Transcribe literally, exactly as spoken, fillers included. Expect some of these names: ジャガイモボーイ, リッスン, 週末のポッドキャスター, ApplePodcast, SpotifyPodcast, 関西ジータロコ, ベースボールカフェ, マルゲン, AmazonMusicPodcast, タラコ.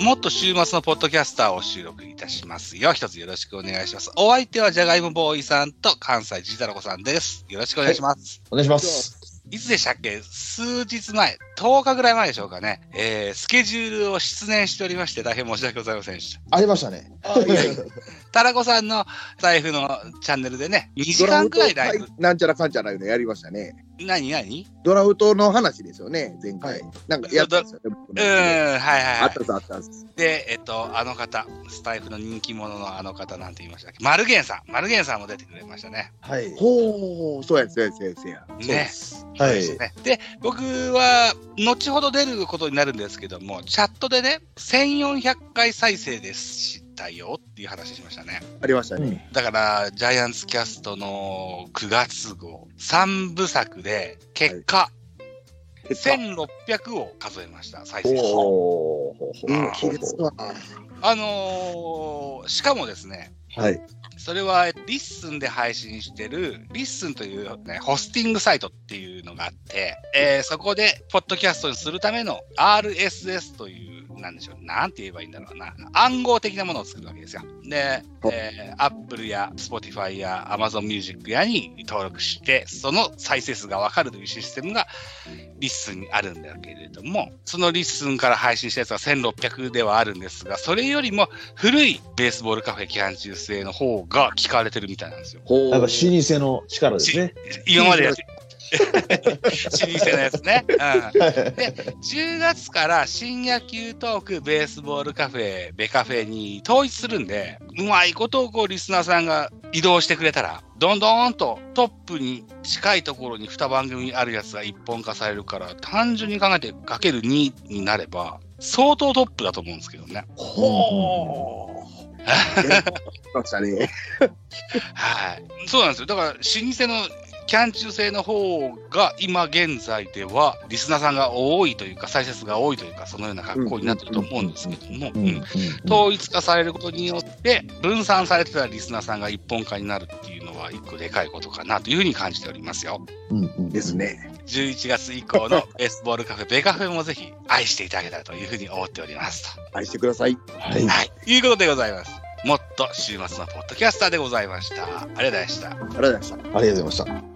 もっと週末のポッドキャスターを収録いたしますよ。一つよろしくお願いします。お相手はジャガイモボーイさんと関西ジータロコさんです。よろしくお願いします、はい、お願いします。いつでしたっけ、数日前とおかぐらい前でしょうかね、えー、スケジュールを失念しておりまして大変申し訳ございませんでした。ありましたね。タラコさんの財布のチャンネルでねにじかんくらいライブなんちゃらかんちゃらいうのやりましたね。何何ドラフトの話ですよね。前回なんかやったんですよね。うん、はいはい。あったあった。でえっとあの方スタイフの人気者のあの方なんて言いましたっけ、マルゲンさんマルゲンさんも出てくれましたね。はい。ほうそうやそうやそうやそうや。ね。はい。で僕は後ほど出ることになるんですけども、チャットでねせんよんひゃくかい再生ですし。だよっていう話しましたね。ありましたね。だからジャイアンツキャストのくがつ号さんぶさくで結果、はい、せんろっぴゃくを数えました再生数。おー、うん、あのー、しかもですね、はい、それはリッスンで配信してるリッスンという、ね、ホスティングサイトっていうのがあって、えー、そこでポッドキャストにするための アールエスエス というなんでしょう、なんて言えばいいんだろうな、暗号的なものを作るわけですよ。で、えー、Apple や Spotify や AmazonMusic やに登録してその再生数が分かるというシステムがリッスンにあるんだけれども、そのリッスンから配信したやつがせんろっぴゃくではあるんですが、それよりも古いベースボールカフェ期間中制の方が聞かれてるみたいなんですよ。なんか老舗の力ですね。今までやって老舗のやつね、うん、でじゅうがつから深夜球トークベースボールカフェベカフェに統一するんで、うまいことをこうリスナーさんが移動してくれたらどんどんとトップに近いところにに番組あるやつが一本化されるから、単純に考えてかけるにになれば相当トップだと思うんですけどね。ほーはい、そうなんですよ。だから老舗のキャン中制の方が今現在ではリスナーさんが多いというか再生数が多いというか、そのような格好になってると思うんですけども、統一化されることによって分散されてたリスナーさんが一本化になるっていうのは一個でかいことかなというふうに感じておりますよ。うんうん、ですね。じゅういちがつ以降のベースボールカフェベカフェもぜひ愛していただけたらというふうに思っておりますと。愛してください。はい、はい、いうことでございます。もっと週末のポッドキャスターでございました。ありがとうございました。ありがとうございました。ありがとうございました。